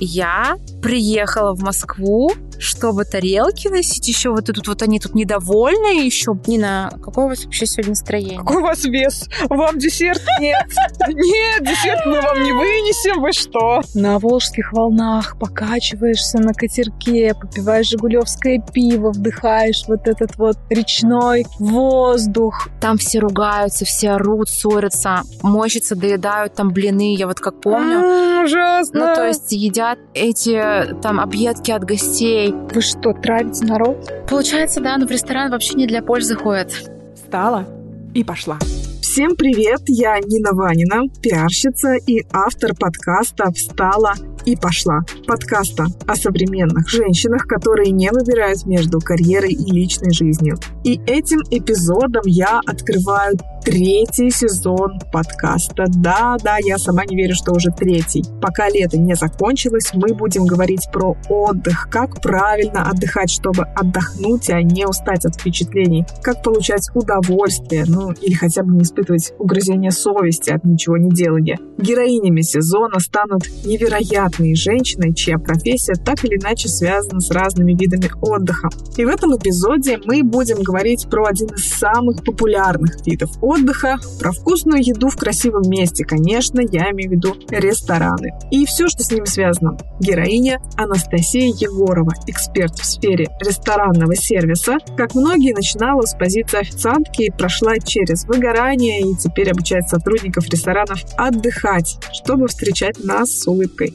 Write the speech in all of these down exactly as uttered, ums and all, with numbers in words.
я приехала в Москву, чтобы тарелки носить еще вот тут, вот они тут недовольны еще. Нина, какое у вас вообще сегодня настроение? Какой у вас вес? Вам десерт? Нет. Нет, десерт мы вам не вынесем, вы что? На волжских волнах покачиваешься на катерке, попиваешь жигулевское пиво, вдыхаешь вот этот вот речной воздух. Там все ругаются, все орут, ссорятся, мочатся, доедают там блины, я вот как помню. Ужасно. Ну, то есть едят эти там объедки от гостей. Вы что, травите народ? Получается, да, но в ресторан вообще не для пользы ходят. Встала и пошла. Всем привет, я Нина Ванина, пиарщица и автор подкаста «Встала и пошла». Подкаста о современных женщинах, которые не выбирают между карьерой и личной жизнью. И этим эпизодом я открываю третий сезон подкаста. Да-да, я сама не верю, что уже третий. Пока лето не закончилось, мы будем говорить про отдых, как правильно отдыхать, чтобы отдохнуть, а не устать от впечатлений, как получать удовольствие, ну или хотя бы не испытывать угрызения совести от ничего не делания. Героинями сезона станут невероятные женщины, чья профессия так или иначе связана с разными видами отдыха. И в этом эпизоде мы будем говорить про один из самых популярных видов отдыха, про вкусную еду в красивом месте, конечно, я имею в виду рестораны. И все, что с ними связано. Героиня Анастасия Егорова, эксперт в сфере ресторанного сервиса, как многие, начинала с позиции официантки и прошла через выгорание и теперь обучает сотрудников ресторанов отдыхать, чтобы встречать нас с улыбкой.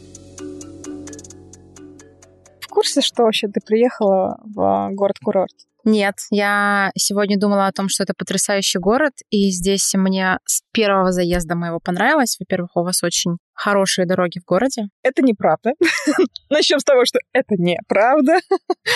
В курсе, что вообще ты приехала в город-курорт? Нет, я сегодня думала о том, что это потрясающий город, и здесь мне с первого заезда моего понравилось. Во-первых, у вас очень хорошие дороги в городе. Это неправда. Начнем с того, что это неправда.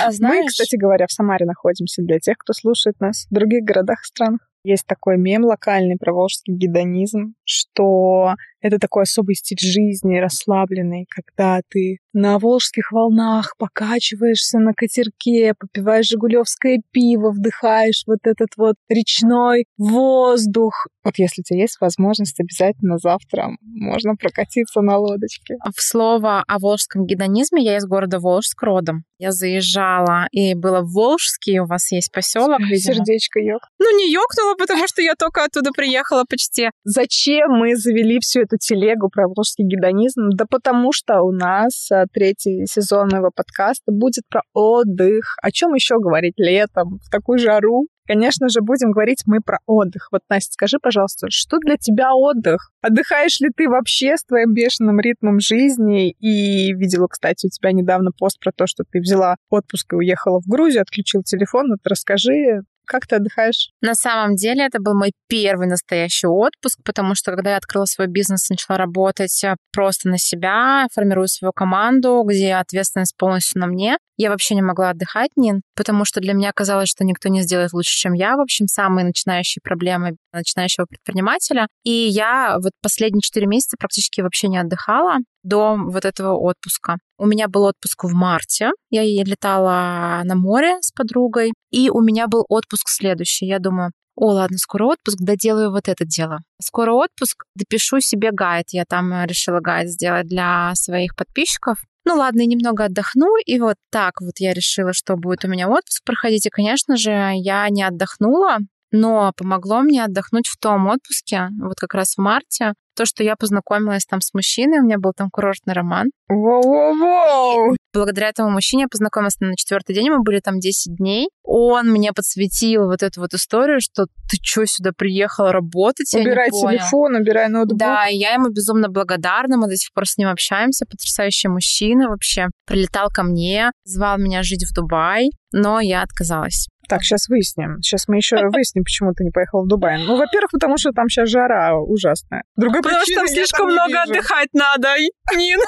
А знаешь... Мы, кстати говоря, в Самаре находимся для тех, кто слушает нас в других городах и странах. Есть такой мем локальный про волжский гедонизм, что это такой особый стиль жизни, расслабленный, когда ты на волжских волнах покачиваешься на катерке, попиваешь жигулевское пиво, вдыхаешь вот этот вот речной воздух. Вот если у тебя есть возможность, обязательно завтра можно прокатиться на лодочке. В слово о волжском гедонизме, я из города Волжск родом. Я заезжала, и было в Волжске, у вас есть поселок, видимо. Сердечко ёк. Ну, не ёкнуло, потому что я только оттуда приехала почти. Зачем мы завели всю эту телегу про волжский гедонизм? Да потому что у нас третий сезон моего подкаста будет про отдых. О чем еще говорить летом, в такую жару? Конечно же, будем говорить мы про отдых. Вот, Настя, скажи, пожалуйста, что для тебя отдых? Отдыхаешь ли ты вообще с твоим бешеным ритмом жизни? И видела, кстати, у тебя недавно пост про то, что ты взяла отпуск и уехала в Грузию, отключила телефон. Вот расскажи, как ты отдыхаешь? На самом деле, это был мой первый настоящий отпуск, потому что, когда я открыла свой бизнес, начала работать просто на себя, формирую свою команду, где ответственность полностью на мне, я вообще не могла отдыхать, Нин, потому что для меня казалось, что никто не сделает лучше, чем я. В общем, самые начинающие проблемы начинающего предпринимателя. И я вот последние четыре месяца практически вообще не отдыхала до вот этого отпуска. У меня был отпуск в марте, я летала на море с подругой, и у меня был отпуск следующий. Я думаю, о, ладно, скоро отпуск, доделаю вот это дело. Скоро отпуск, допишу себе гайд. Я там решила гайд сделать для своих подписчиков. Ну ладно, немного отдохну, и вот так вот я решила, что будет у меня отпуск проходить. И, конечно же, я не отдохнула, но помогло мне отдохнуть в том отпуске, вот как раз в марте, то, что я познакомилась там с мужчиной, у меня был там курортный роман. Воу-воу-воу! Благодаря этому мужчине я познакомилась на четвертый день, мы были там десять дней. Он мне подсветил вот эту вот историю, что ты что, сюда приехала работать? Убирай телефон, убирай ноутбук. Да, и я ему безумно благодарна, мы до сих пор с ним общаемся, потрясающий мужчина вообще. Прилетал ко мне, звал меня жить в Дубай, но я отказалась. Так, сейчас выясним. Сейчас мы еще выясним, почему ты не поехала в Дубай. Ну, во-первых, потому что там сейчас жара ужасная. Другой потому причины, что там слишком там много отдыхать надо. Нин.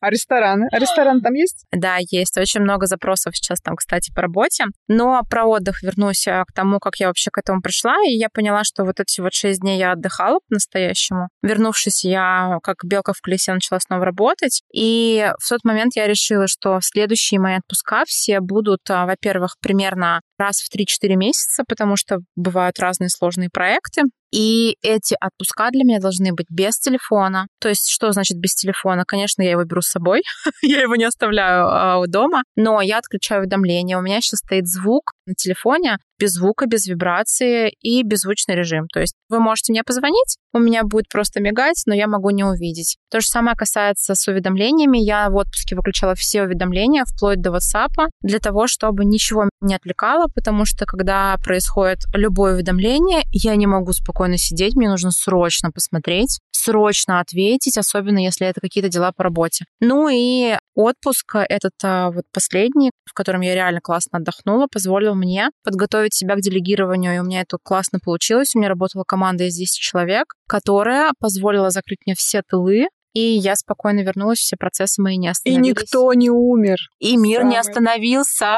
А рестораны? А рестораны там есть? Да, есть. Очень много запросов сейчас там, кстати, по работе. Но про отдых вернусь к тому, как я вообще к этому пришла. И я поняла, что вот эти вот шесть дней я отдыхала по-настоящему. Вернувшись, я как белка в колесе начала снова работать. И в тот момент я решила, что следующие мои отпуска все будут, во-первых, примерно раз в три-четыре месяца, потому что бывают разные сложные проекты. И эти отпуска для меня должны быть без телефона. То есть, что значит без телефона? Конечно, я его беру с собой, я его не оставляю у дома, но я отключаю уведомления. У меня сейчас стоит звук на телефоне, без звука, без вибрации и беззвучный режим. То есть вы можете мне позвонить, у меня будет просто мигать, но я могу не увидеть. То же самое касается с уведомлениями. Я в отпуске выключала все уведомления, вплоть до WhatsApp, для того, чтобы ничего не отвлекало, потому что, когда происходит любое уведомление, я не могу спокойно сидеть, мне нужно срочно посмотреть, срочно ответить, особенно если это какие-то дела по работе. Ну и отпуск, этот вот последний, в котором я реально классно отдохнула, позволил мне подготовить себя к делегированию, и у меня это классно получилось. У меня работала команда из десяти человек, которая позволила закрыть мне все тылы, и я спокойно вернулась, все процессы мои не остановились. И никто не умер. И мир Самый. не остановился.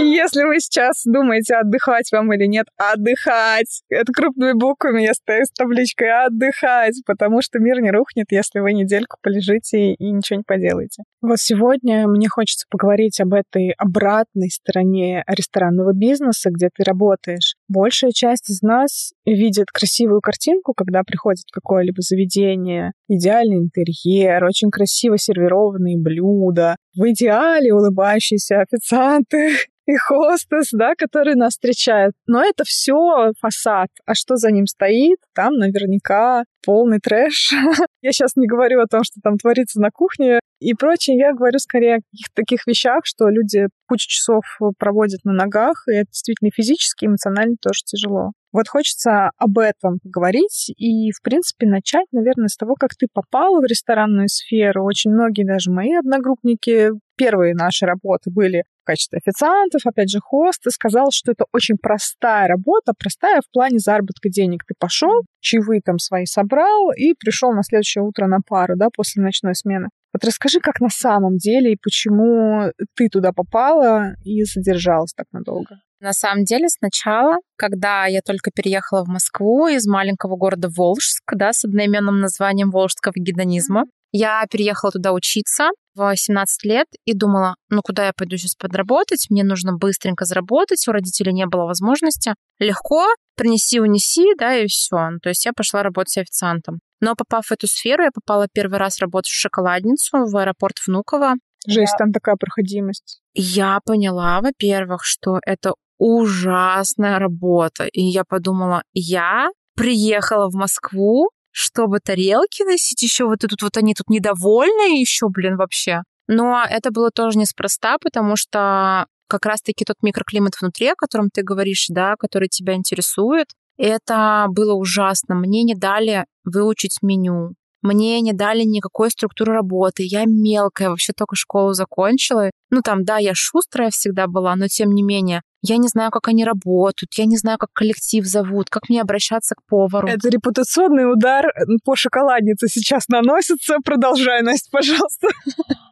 Если вы сейчас думаете, отдыхать вам или нет, отдыхать. Это крупными буквами я стою с табличкой «отдыхать», потому что мир не рухнет, если вы недельку полежите и ничего не поделаете. Вот сегодня мне хочется поговорить об этой обратной стороне ресторанного бизнеса, где ты работаешь. Большая часть из нас видит красивую картинку, когда приходит в какое-либо заведение, идеальный интерьер, очень красиво сервированные блюда, в идеале улыбающиеся официанты и хостес, да, который нас встречает. Но это все фасад. А что за ним стоит? Там наверняка полный трэш. Я сейчас не говорю о том, что там творится на кухне и прочее. Я говорю скорее о каких-то таких вещах, что люди кучу часов проводят на ногах, и это действительно физически, эмоционально тоже тяжело. Вот хочется об этом поговорить и, в принципе, начать, наверное, с того, как ты попала в ресторанную сферу. Очень многие, даже мои одногруппники, первые наши работы были в качестве официантов, опять же, хост, и сказал, что это очень простая работа, простая в плане заработка денег. Ты пошел, чаевые там свои собрал и пришел на следующее утро на пару, да, после ночной смены. Вот расскажи, как на самом деле и почему ты туда попала и задержалась так надолго. На самом деле, сначала, когда я только переехала в Москву из маленького города Волжск, да, с одноименным названием Волжского гедонизма, я переехала туда учиться в семнадцать лет и думала, ну куда я пойду сейчас подработать, мне нужно быстренько заработать, у родителей не было возможности, легко, принеси, унеси, да, и все. Ну, то есть я пошла работать официантом. Но попав в эту сферу, я попала первый раз работать в шоколадницу в аэропорт Внуково. Жесть, там такая проходимость. Я поняла, во-первых, что это ужасная работа. И я подумала, я приехала в Москву, чтобы тарелки носить еще, вот и тут вот они тут недовольны еще, блин, вообще. Но это было тоже неспроста, потому что как раз-таки тот микроклимат внутри, о котором ты говоришь, да, который тебя интересует, это было ужасно. Мне не дали выучить меню. Мне не дали никакой структуры работы. Я мелкая, вообще только школу закончила. Ну там, да, я шустрая всегда была, но тем не менее. Я не знаю, как они работают, я не знаю, как коллектив зовут, как мне обращаться к повару. Это репутационный удар по шоколаднице сейчас наносится. Продолжай, Настя, пожалуйста.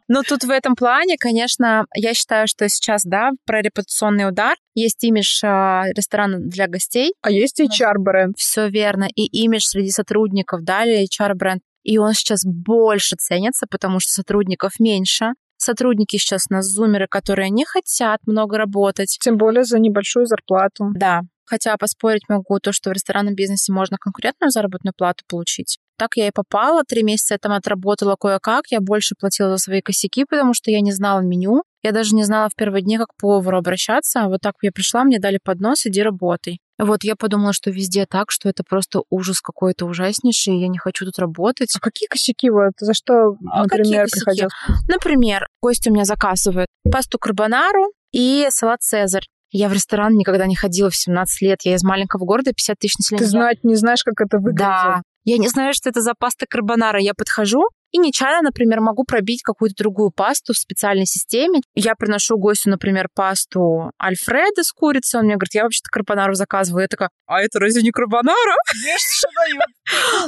Но тут в этом плане, конечно, я считаю, что сейчас, да, про репутационный удар. Есть имидж ресторана для гостей. А есть эйч ар-бренд. Все верно. И имидж среди сотрудников, да, или эйч ар-бренд. И он сейчас больше ценится, потому что сотрудников меньше. Сотрудники сейчас у нас зумеры, которые не хотят много работать. Тем более за небольшую зарплату. Да. Хотя поспорить могу то, что в ресторанном бизнесе можно конкурентную заработную плату получить. Так я и попала. Три месяца я там отработала кое-как. Я больше платила за свои косяки, потому что я не знала меню. Я даже не знала в первые дни, как к повару обращаться. Вот так я пришла, мне дали поднос, иди работай. Вот я подумала, что везде так, что это просто ужас какой-то ужаснейший, я не хочу тут работать. А какие косяки вот? За что, например, а приходил? Например, гость у меня заказывает пасту карбонару и салат «Цезарь». Я в ресторан никогда не ходила в семнадцать лет. Я из маленького города, пятьдесят тысяч населения. Ты знать не знаешь, как это выглядит. Да. Я не знаю, что это за паста карбонара. Я подхожу и нечаянно, например, могу пробить какую-то другую пасту в специальной системе. Я приношу гостю, например, пасту Альфредо с курицей. Он мне говорит, я вообще-то карбонару заказываю. Я такая, а это разве не карбонара?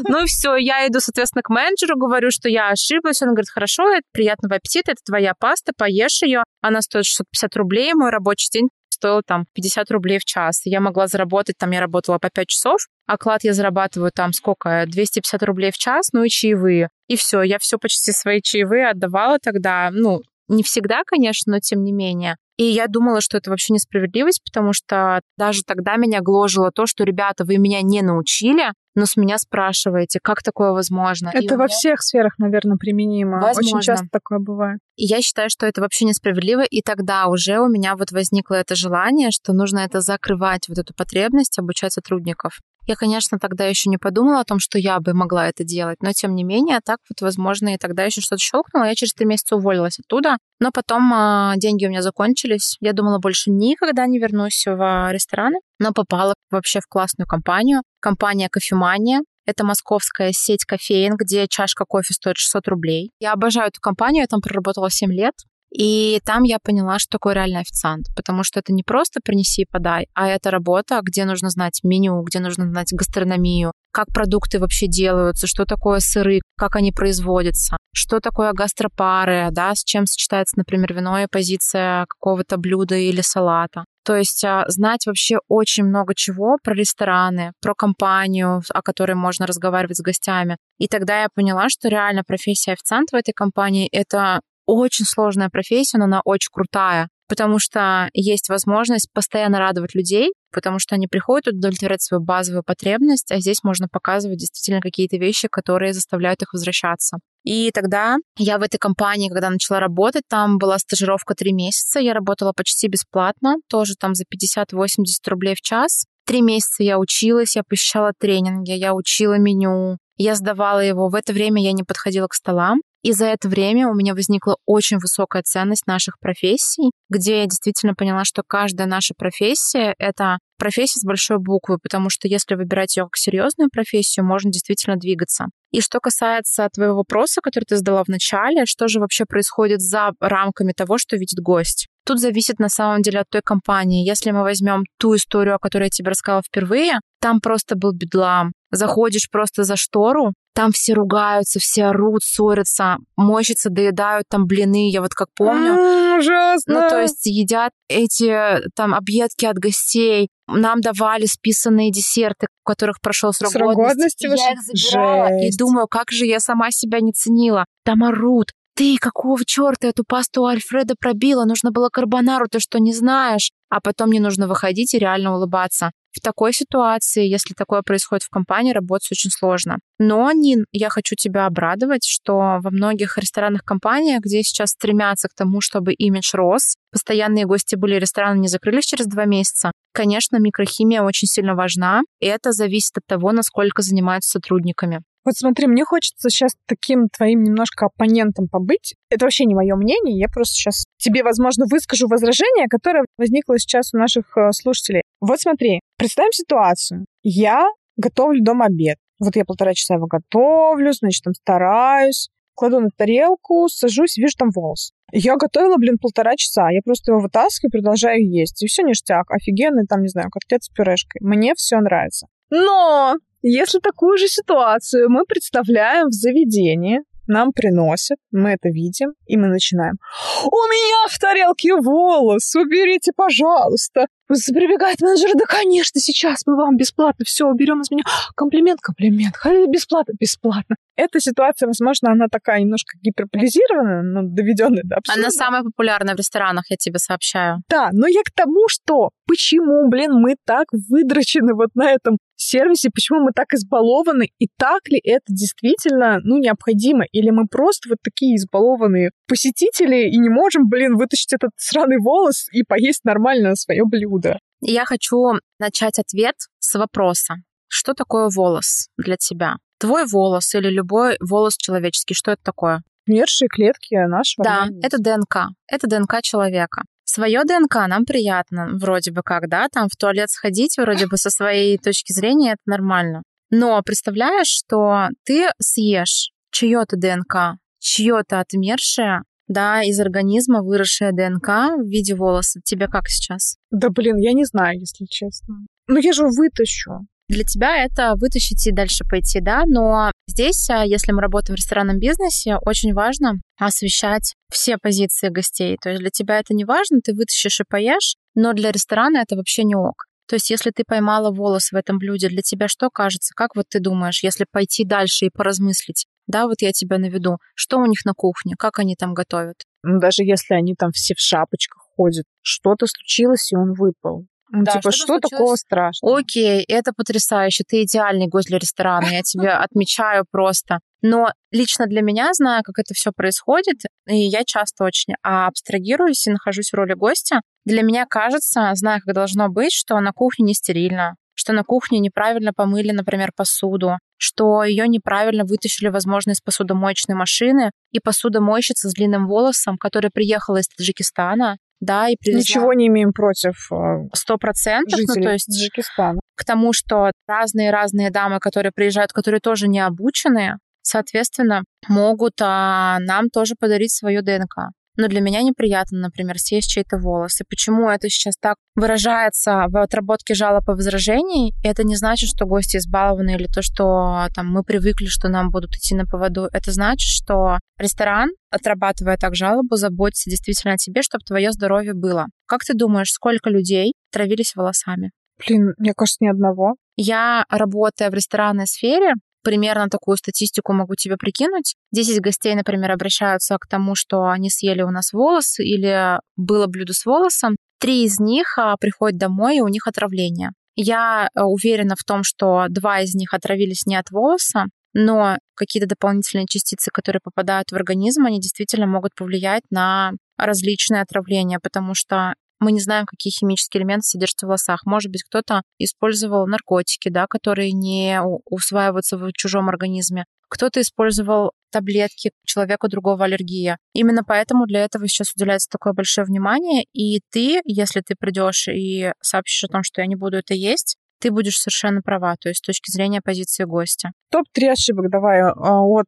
Ну и все, я иду, соответственно, к менеджеру, говорю, что я ошиблась. Он говорит, хорошо, приятного аппетита, это твоя паста, поешь ее. Она стоит шестьсот пятьдесят рублей, мой рабочий день стоил там пятьдесят рублей в час. Я могла заработать, там я работала по пять часов, оклад я зарабатываю там сколько? двести пятьдесят рублей в час, ну и чаевые. И все, я все почти свои чаевые отдавала тогда. Ну, не всегда, конечно, но тем не менее. И я думала, что это вообще несправедливость, потому что даже тогда меня гложило то, что, ребята, вы меня не научили, но с меня спрашиваете, как такое возможно. Это меня... во всех сферах, наверное, применимо. Возможно. Очень часто такое бывает. И я считаю, что это вообще несправедливо, и тогда уже у меня вот возникло это желание, что нужно это закрывать, вот эту потребность обучать сотрудников. Я, конечно, тогда еще не подумала о том, что я бы могла это делать, но тем не менее, так вот, возможно, и тогда еще что-то щелкнуло. Я через три месяца уволилась оттуда, но потом э, деньги у меня закончились. Я думала, больше никогда не вернусь в рестораны, но попала вообще в классную компанию. Компания «Кофемания». Это московская сеть кофеен, где чашка кофе стоит шестьсот рублей. Я обожаю эту компанию, я там проработала семь лет. И там я поняла, что такое реальный официант, потому что это не просто принеси и подай, а это работа, где нужно знать меню, где нужно знать гастрономию, как продукты вообще делаются, что такое сыры, как они производятся, что такое гастропары, да, с чем сочетается, например, вино и позиция какого-то блюда или салата. То есть знать вообще очень много чего про рестораны, про компанию, о которой можно разговаривать с гостями. И тогда я поняла, что реально профессия официанта в этой компании — это очень сложная профессия, но она очень крутая, потому что есть возможность постоянно радовать людей, потому что они приходят удовлетворять свою базовую потребность, а здесь можно показывать действительно какие-то вещи, которые заставляют их возвращаться. И тогда я в этой компании, когда начала работать, там была стажировка три месяца, я работала почти бесплатно, тоже там за пятьдесят-восемьдесят рублей в час. Три месяца я училась, я посещала тренинги, я учила меню, я сдавала его. В это время я не подходила к столам. И за это время у меня возникла очень высокая ценность наших профессий, где я действительно поняла, что каждая наша профессия — это профессия с большой буквы, потому что если выбирать ее как серьезную профессию, можно действительно двигаться. И что касается твоего вопроса, который ты задала в начале, что же вообще происходит за рамками того, что видит гость? Тут зависит на самом деле от той компании. Если мы возьмем ту историю, о которой я тебе рассказала впервые, там просто был бедлам. Заходишь просто за штору, там все ругаются, все орут, ссорятся, мочатся, доедают там блины, я вот как помню. А, ужасно! Ну, то есть едят эти там объедки от гостей. Нам давали списанные десерты, у которых прошел срок, срок годности. годности. Я их забирала. Жесть. И думаю, как же я сама себя не ценила. Там орут. Ты какого черта эту пасту Альфредо пробила? Нужно было карбонару, ты что, не знаешь? А потом не нужно выходить и реально улыбаться. В такой ситуации, если такое происходит в компании, работать очень сложно. Но, Нин, я хочу тебя обрадовать, что во многих ресторанных компаниях, где сейчас стремятся к тому, чтобы имидж рос, постоянные гости были, рестораны не закрылись через два месяца, конечно, микрохимия очень сильно важна, и это зависит от того, насколько занимаются сотрудниками. Вот смотри, мне хочется сейчас таким твоим немножко оппонентом побыть. Это вообще не мое мнение, я просто сейчас тебе, возможно, выскажу возражение, которое возникло сейчас у наших слушателей. Вот смотри, представим ситуацию. Я готовлю дома обед. Вот я полтора часа его готовлю, значит, там стараюсь, кладу на тарелку, сажусь, вижу там волос. Я готовила, блин, полтора часа. Я просто его вытаскиваю, продолжаю есть. И все ништяк, офигенный, там, не знаю, котлет с пюрешкой. Мне все нравится. Но если такую же ситуацию мы представляем в заведении, нам приносят, мы это видим, и мы начинаем. «У меня в тарелке волос! Уберите, пожалуйста!» Прибегает менеджер: «Да, конечно, сейчас мы вам бесплатно все уберем из меню. Комплимент, комплимент, бесплатно, бесплатно». Эта ситуация, возможно, она такая немножко гиперболизированная, но доведенная до абсурда. Она самая популярная в ресторанах, я тебе сообщаю. Да, но я к тому, что почему, блин, мы так выдрочены вот на этом сервисе, почему мы так избалованы, и так ли это действительно, ну, необходимо, или мы просто вот такие избалованные посетители и не можем, блин, вытащить этот сраный волос и поесть нормально свое блюдо. Я хочу начать ответ с вопроса. Что такое волос для тебя? Твой волос или любой волос человеческий, что это такое? Нервные клетки нашего. Да, организма. Это ДНК. Это ДНК человека. Свое ДНК нам приятно, вроде бы как, да, там в туалет сходить, вроде бы со своей точки зрения это нормально. Но представляешь, что ты съешь чьё-то ДНК, чьё-то отмершее, да, из организма выросшее ДНК в виде волоса. Тебе как сейчас? Да, блин, я не знаю, если честно. Ну, я же вытащу. Для тебя это вытащить и дальше пойти, да, но здесь, если мы работаем в ресторанном бизнесе, очень важно освещать все позиции гостей. То есть для тебя это не важно, ты вытащишь и поешь, но для ресторана это вообще не ок. То есть если ты поймала волос в этом блюде, для тебя что кажется? Как вот ты думаешь, если пойти дальше и поразмыслить? Да, вот я тебя наведу. Что у них на кухне? Как они там готовят? Ну, даже если они там все в шапочках проходит. Что-то случилось, и он выпал. Ну, да, типа, что, что такого страшного? Окей, это потрясающе, ты идеальный гость для ресторана, я тебя отмечаю просто. Но лично для меня, зная, как это все происходит, и я часто очень абстрагируюсь и нахожусь в роли гостя, для меня кажется, зная, как должно быть, что на кухне не стерильно, что на кухне неправильно помыли, например, посуду, что ее неправильно вытащили, возможно, из посудомоечной машины, и посудомойщица с длинным волосом, которая приехала из Таджикистана, да, и привезла... Ничего не имеем против сто процентов, ну, то есть Таджикистана. К тому, что разные-разные дамы, которые приезжают, которые тоже не обучены, соответственно, могут а, нам тоже подарить свою ДНК. Но для меня неприятно, например, съесть чей-то волос. И почему это сейчас так выражается в отработке жалоб и возражений, это не значит, что гости избалованы или то, что там, мы привыкли, что нам будут идти на поводу. Это значит, что ресторан, отрабатывая так жалобу, заботится действительно о тебе, чтобы твое здоровье было. Как ты думаешь, сколько людей травились волосами? Блин, мне кажется, ни одного. Я, работая в ресторанной сфере, примерно такую статистику могу тебе прикинуть. десять гостей, например, обращаются к тому, что они съели у нас волос или было блюдо с волосом. Три из них приходят домой, и у них отравление. Я уверена в том, что два из них отравились не от волоса, но какие-то дополнительные частицы, которые попадают в организм, они действительно могут повлиять на различные отравления, потому что мы не знаем, какие химические элементы содержатся в волосах. Может быть, кто-то использовал наркотики, да, которые не усваиваются в чужом организме. Кто-то использовал таблетки, человеку другого аллергия. Именно поэтому для этого сейчас уделяется такое большое внимание. И ты, если ты придешь и сообщишь о том, что я не буду это есть, ты будешь совершенно права, то есть с точки зрения позиции гостя. топ три ошибок давай от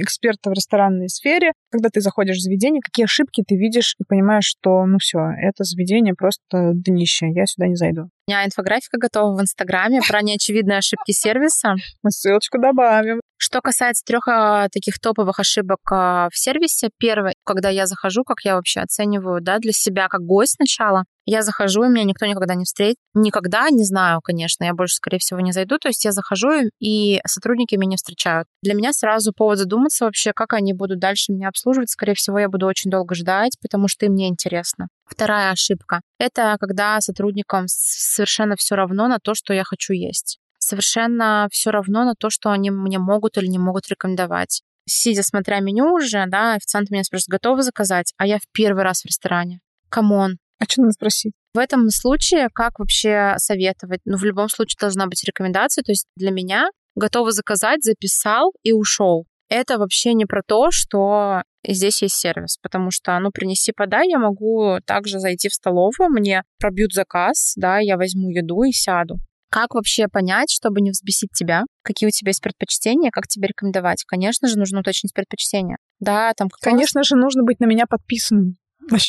эксперта в ресторанной сфере. Когда ты заходишь в заведение, какие ошибки ты видишь и понимаешь, что ну все, это заведение просто днище, я сюда не зайду. У меня инфографика готова в Инстаграме про неочевидные ошибки сервиса. Мы ссылочку добавим. Что касается трех таких топовых ошибок в сервисе. Первое, когда я захожу, как я вообще оцениваю, да, для себя как гость сначала. Я захожу, и меня никто никогда не встретит. Никогда, не знаю, конечно, я больше, скорее всего, не зайду. То есть я захожу, и сотрудники меня не встречают. Для меня сразу повод задуматься вообще, как они будут дальше меня обслуживать. Скорее всего, я буду очень долго ждать, потому что им не интересно. Вторая ошибка – это когда сотрудникам совершенно все равно на то, что я хочу есть. Совершенно все равно на то, что они мне могут или не могут рекомендовать. Сидя, смотря меню уже, да, официант меня спрашивает, готовы заказать? А я в первый раз в ресторане. Камон. А что надо спросить? В этом случае как вообще советовать? Ну, в любом случае должна быть рекомендация. То есть для меня готовы заказать, записал и ушел. Это вообще не про то, что здесь есть сервис, потому что, ну, принеси-подай, я могу также зайти в столовую, мне пробьют заказ, да, я возьму еду и сяду. Как вообще понять, чтобы не взбесить тебя? Какие у тебя есть предпочтения? Как тебе рекомендовать? Конечно же, нужно уточнить предпочтения. Да, там... Кто Конечно вас... же, нужно быть на меня подписанным.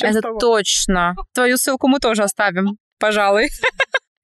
Это того. Точно. Твою ссылку мы тоже оставим, пожалуй.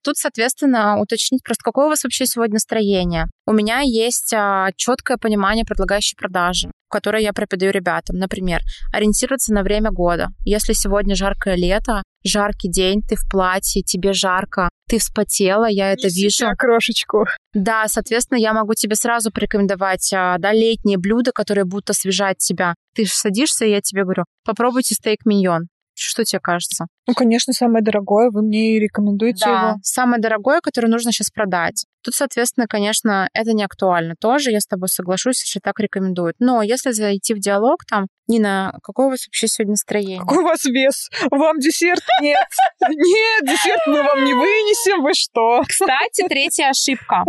Тут, соответственно, уточнить просто, какое у вас вообще сегодня настроение. У меня есть а, четкое понимание предлагающей продажи, которое я преподаю ребятам. Например, ориентироваться на время года. Если сегодня жаркое лето, жаркий день, ты в платье, тебе жарко, ты вспотела, я это Неси вижу. Крошечку. Да, соответственно, я могу тебе сразу порекомендовать да, летние блюда, которые будут освежать тебя. Ты же садишься, и я тебе говорю, попробуйте стейк-миньон. Что тебе кажется? Ну, конечно, самое дорогое, вы мне и рекомендуете да, его. Самое дорогое, которое нужно сейчас продать. Тут, соответственно, конечно, это не актуально тоже, я с тобой соглашусь, если так рекомендуют. Но если зайти в диалог, там, Нина, какое у вас вообще сегодня настроение? Какой у вас вес? Вам десерт? Нет. Нет, десерт мы вам не вынесем, вы что? Кстати, третья ошибка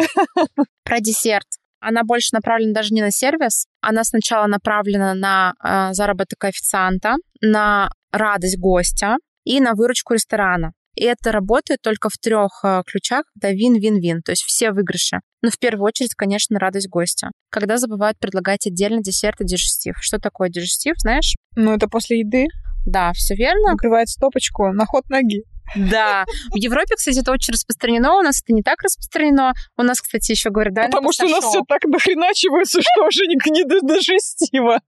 про десерт. Она больше направлена даже не на сервис, она сначала направлена на э, заработок официанта, на радость гостя и на выручку ресторана. И это работает только в трех э, ключах, когда вин-вин-вин, то есть все выигрыши. Но в первую очередь, конечно, радость гостя. Когда забывают предлагать отдельно десерт и дижестив. Что такое дижестив, знаешь? Ну, это после еды. Да, все верно. Накрывает стопочку на ход ноги. Да. В Европе, кстати, это очень распространено. У нас это не так распространено. У нас, кстати, еще говорят, да, потому что у нас все так нахреначивается, что уже не дожестиво.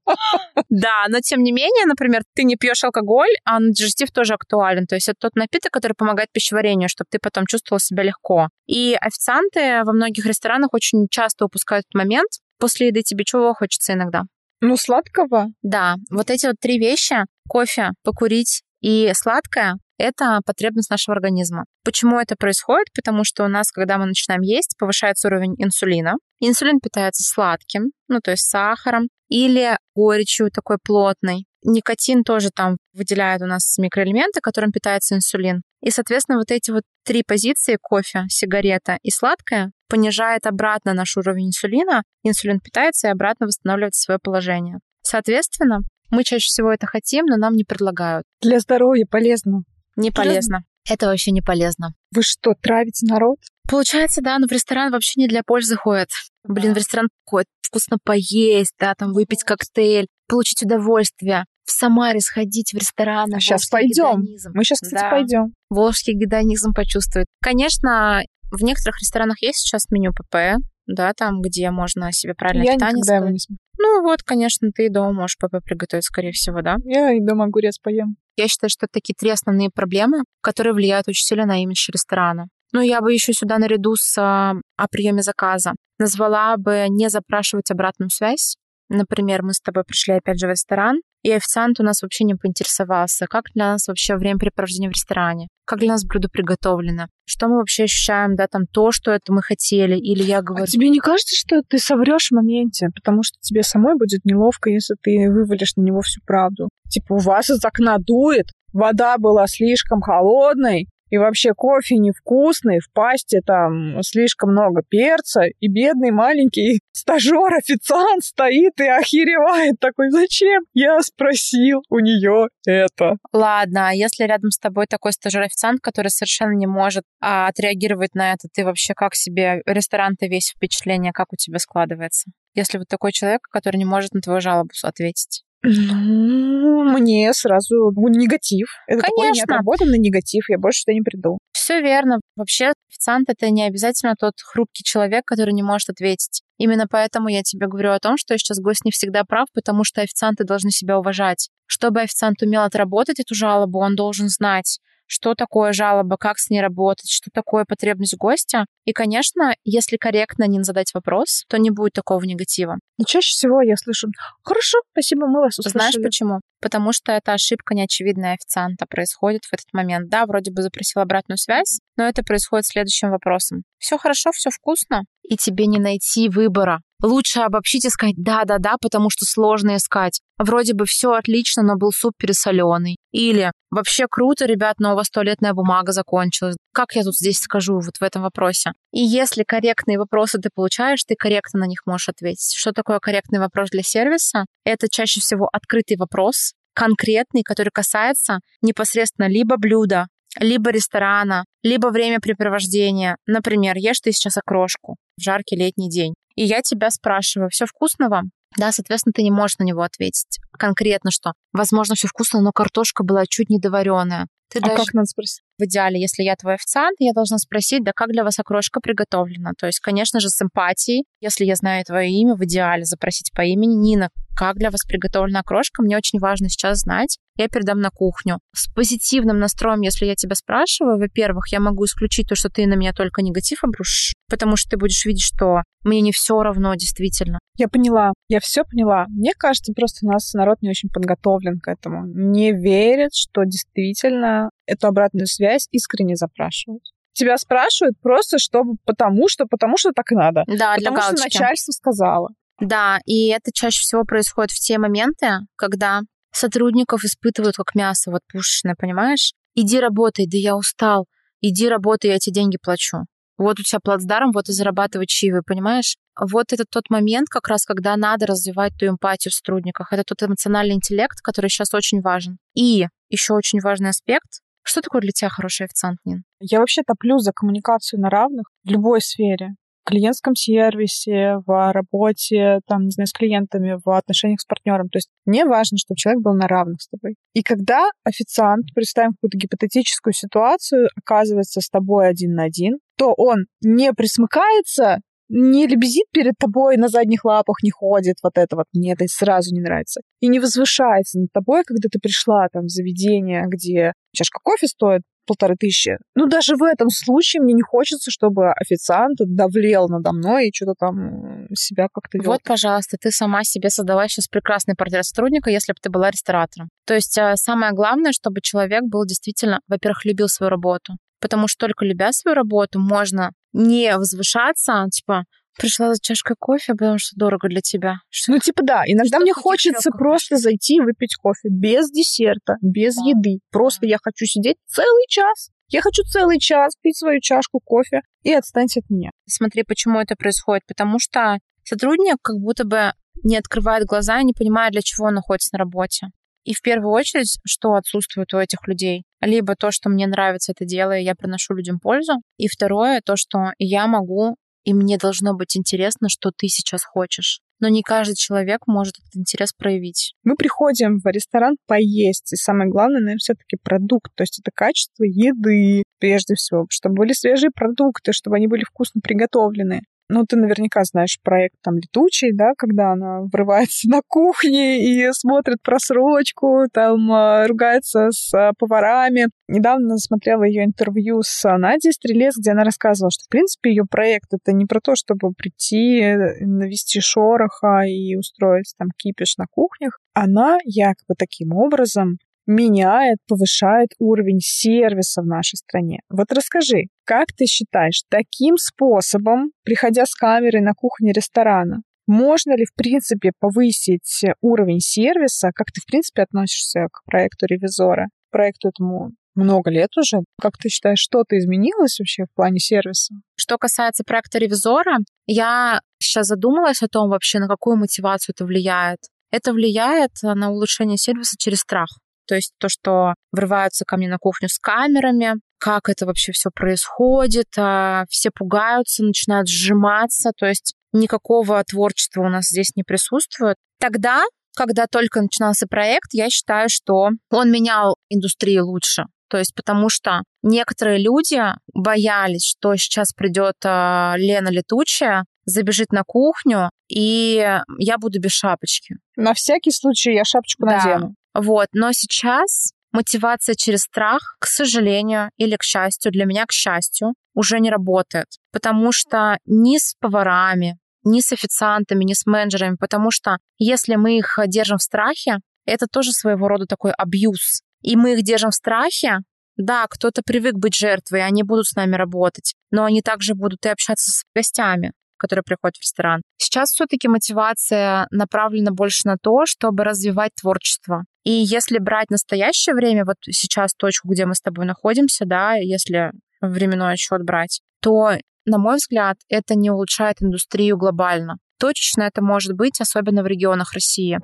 Да, но тем не менее, например, ты не пьешь алкоголь, а дижестив тоже актуален. То есть это тот напиток, который помогает пищеварению, чтобы ты потом чувствовал себя легко. И официанты во многих ресторанах очень часто упускают момент. После еды тебе чего хочется иногда? Ну, сладкого. Да. Вот эти вот три вещи: кофе, покурить и сладкое это потребность нашего организма. Почему это происходит? Потому что у нас, когда мы начинаем есть, повышается уровень инсулина. Инсулин питается сладким, ну то есть сахаром или горечью такой плотной. Никотин тоже там выделяет у нас микроэлементы, которым питается инсулин. И, соответственно, вот эти вот три позиции — кофе, сигарета и сладкое — понижает обратно наш уровень инсулина. Инсулин питается и обратно восстанавливает свое положение. Соответственно, мы чаще всего это хотим, но нам не предлагают. Для здоровья полезно. Не полезно. Это вообще не полезно. Вы что, травите народ? Получается, да, но в ресторан вообще не для пользы ходят. Блин, в ресторан ходят вкусно поесть, да, там выпить коктейль, получить удовольствие. В Самаре сходить в ресторан. А сейчас пойдем. Гедонизм. Мы сейчас, кстати, да. пойдем. Волжский гедонизм почувствует. Конечно, в некоторых ресторанах есть сейчас меню ПП, да, там, где можно себе правильное Я питание никогда его не смогу. Ну вот, конечно, ты и дома можешь ПП приготовить, скорее всего, да? Я и дома огурец поем. Я считаю, что это такие три основные проблемы, которые влияют очень сильно на имидж ресторана. Ну, я бы еще сюда наряду с о приеме заказа назвала бы не запрашивать обратную связь. Например, мы с тобой пришли опять же в ресторан, и официант у нас вообще не поинтересовался, как для нас вообще времяпрепровождение в ресторане, как для нас блюдо приготовлено, что мы вообще ощущаем, да, там, то, что это мы хотели, или я говорю... А тебе не кажется, что ты соврёшь в моменте, потому что тебе самой будет неловко, если ты вывалишь на него всю правду? Типа, у вас из окна дует, вода была слишком холодной, и вообще кофе невкусный, в пасте там слишком много перца, и бедный маленький стажёр-официант стоит и охеревает такой: зачем я спросил у нее это? Ладно, а если рядом с тобой такой стажёр-официант, который совершенно не может а, отреагировать на это, ты вообще как себе, ресторан-то весь впечатление, как у тебя складывается? Если вот такой человек, который не может на твою жалобу ответить. Ну, мне сразу ну, негатив. Это такой неотработанный негатив, я больше сюда не приду. Все верно. Вообще, официант — это не обязательно тот хрупкий человек, который не может ответить. Именно поэтому я тебе говорю о том, что сейчас гость не всегда прав, потому что официанты должны себя уважать. Чтобы официант умел отработать эту жалобу, он должен знать, что такое жалоба, как с ней работать, что такое потребность гостя. И, конечно, если корректно не задать вопрос, то не будет такого негатива. Но чаще всего я слышу: хорошо, спасибо, мы вас услышали. Знаешь почему? Потому что эта ошибка неочевидная официанта происходит в этот момент. Да, вроде бы запросил обратную связь, но это происходит следующим вопросом: все хорошо, все вкусно, и тебе не найти выбора. Лучше обобщить и сказать «да-да-да», потому что сложно искать. Вроде бы все отлично, но был суп пересоленый. Или «вообще круто, ребят, но у вас туалетная бумага закончилась. Как я тут здесь скажу вот в этом вопросе?» И если корректные вопросы ты получаешь, ты корректно на них можешь ответить. Что такое корректный вопрос для сервиса? Это чаще всего открытый вопрос, конкретный, который касается непосредственно либо блюда, либо ресторана, либо времяпрепровождения. Например, ешь ты сейчас окрошку в жаркий летний день. И я тебя спрашиваю: все вкусно вам? Да, соответственно, ты не можешь на него ответить конкретно, что, возможно, все вкусно, но картошка была чуть недоваренная. Ты а даже... как надо спросить? В идеале, если я твой официант, я должна спросить: да как для вас окрошка приготовлена? То есть, конечно же, с эмпатией. Если я знаю твое имя, в идеале запросить по имени: Нина, как для вас приготовлена окрошка? Мне очень важно сейчас знать. Я передам на кухню. С позитивным настроем, если я тебя спрашиваю, во-первых, я могу исключить то, что ты на меня только негатив обрушишь, потому что ты будешь видеть, что мне не все равно действительно. Я поняла. Я все поняла. Мне кажется, просто у нас народ не очень подготовлен к этому. Не верит, что действительно эту обратную связь искренне запрашивают. Тебя спрашивают просто чтобы, потому что, потому что так надо. Да, потому что начальство сказало. Да, и это чаще всего происходит в те моменты, когда сотрудников испытывают как мясо, вот пушечное, понимаешь? Иди работай, да я устал. Иди работай, я тебе деньги плачу. Вот у тебя плацдарм, вот и зарабатывай чаевые, понимаешь? Вот это тот момент как раз, когда надо развивать ту эмпатию в сотрудниках. Это тот эмоциональный интеллект, который сейчас очень важен. И еще очень важный аспект. Что такое для тебя хороший официант, Нин? Я вообще топлю за коммуникацию на равных в любой сфере. В клиентском сервисе, в работе, там, не знаю, с клиентами, в отношениях с партнером. То есть мне важно, чтобы человек был на равных с тобой. И когда официант, представим какую-то гипотетическую ситуацию, оказывается с тобой один на один, то он не присмыкается, не лебезит перед тобой, на задних лапах не ходит, вот это вот, мне это сразу не нравится. И не возвышается над тобой, когда ты пришла там в заведение, где чашка кофе стоит полторы тысячи. Ну, даже в этом случае мне не хочется, чтобы официант давлел надо мной и что-то там себя как-то вёл. Вот, пожалуйста, ты сама себе создала сейчас прекрасный портрет сотрудника, если бы ты была ресторатором. То есть самое главное, чтобы человек был действительно, во-первых, любил свою работу, потому что только любя свою работу можно не возвышаться, типа... Пришла за чашкой кофе, потому что дорого для тебя. Что? Ну, типа, да. Иногда что мне хочется просто зайти и выпить кофе. Без десерта, без да. еды. Просто да. я хочу сидеть целый час. Я хочу целый час пить свою чашку кофе. И отстаньте от меня. Смотри, почему это происходит. Потому что сотрудник как будто бы не открывает глаза и не понимает, для чего он находится на работе. И в первую очередь, что отсутствует у этих людей. Либо то, что мне нравится это дело, и я приношу людям пользу. И второе, то, что я могу... И мне должно быть интересно, что ты сейчас хочешь. Но не каждый человек может этот интерес проявить. Мы приходим в ресторан поесть. И самое главное, наверное, все-таки продукт. То есть это качество еды, прежде всего. Чтобы были свежие продукты, чтобы они были вкусно приготовлены. Ну, ты наверняка знаешь проект там «Летучий», да, когда она врывается на кухне и смотрит просрочку, там ругается с поварами. Недавно смотрела ее интервью с Надей Стрелец, где она рассказывала, что, в принципе, ее проект — это не про то, чтобы прийти, навести шороха и устроить там кипиш на кухнях. Она якобы таким образом меняет, повышает уровень сервиса в нашей стране. Вот расскажи, как ты считаешь, таким способом, приходя с камерой на кухню ресторана, можно ли, в принципе, повысить уровень сервиса? Как ты, в принципе, относишься к проекту ревизора? Проекту этому много лет уже. Как ты считаешь, что-то изменилось вообще в плане сервиса? Что касается проекта ревизора, я сейчас задумалась о том вообще, на какую мотивацию это влияет. Это влияет на улучшение сервиса через страх. То есть то, что врываются ко мне на кухню с камерами, как это вообще все происходит, все пугаются, начинают сжиматься, то есть никакого творчества у нас здесь не присутствует. Тогда, когда только начинался проект, я считаю, что он менял индустрию лучше. То есть потому что некоторые люди боялись, что сейчас придет Лена Летучая, забежит на кухню, и я буду без шапочки. На всякий случай я шапочку да. надену. Вот, но сейчас мотивация через страх, к сожалению, или к счастью, для меня, к счастью, уже не работает, потому что ни с поварами, ни с официантами, ни с менеджерами, потому что если мы их держим в страхе, это тоже своего рода такой абьюз, и мы их держим в страхе, да, кто-то привык быть жертвой, они будут с нами работать, но они также будут и общаться с гостями, которые приходят в ресторан. Сейчас все-таки мотивация направлена больше на то, чтобы развивать творчество. И если брать настоящее время, вот сейчас точку, где мы с тобой находимся, да, если временной отсчет брать, то, на мой взгляд, это не улучшает индустрию глобально. Точечно это может быть, особенно в регионах России.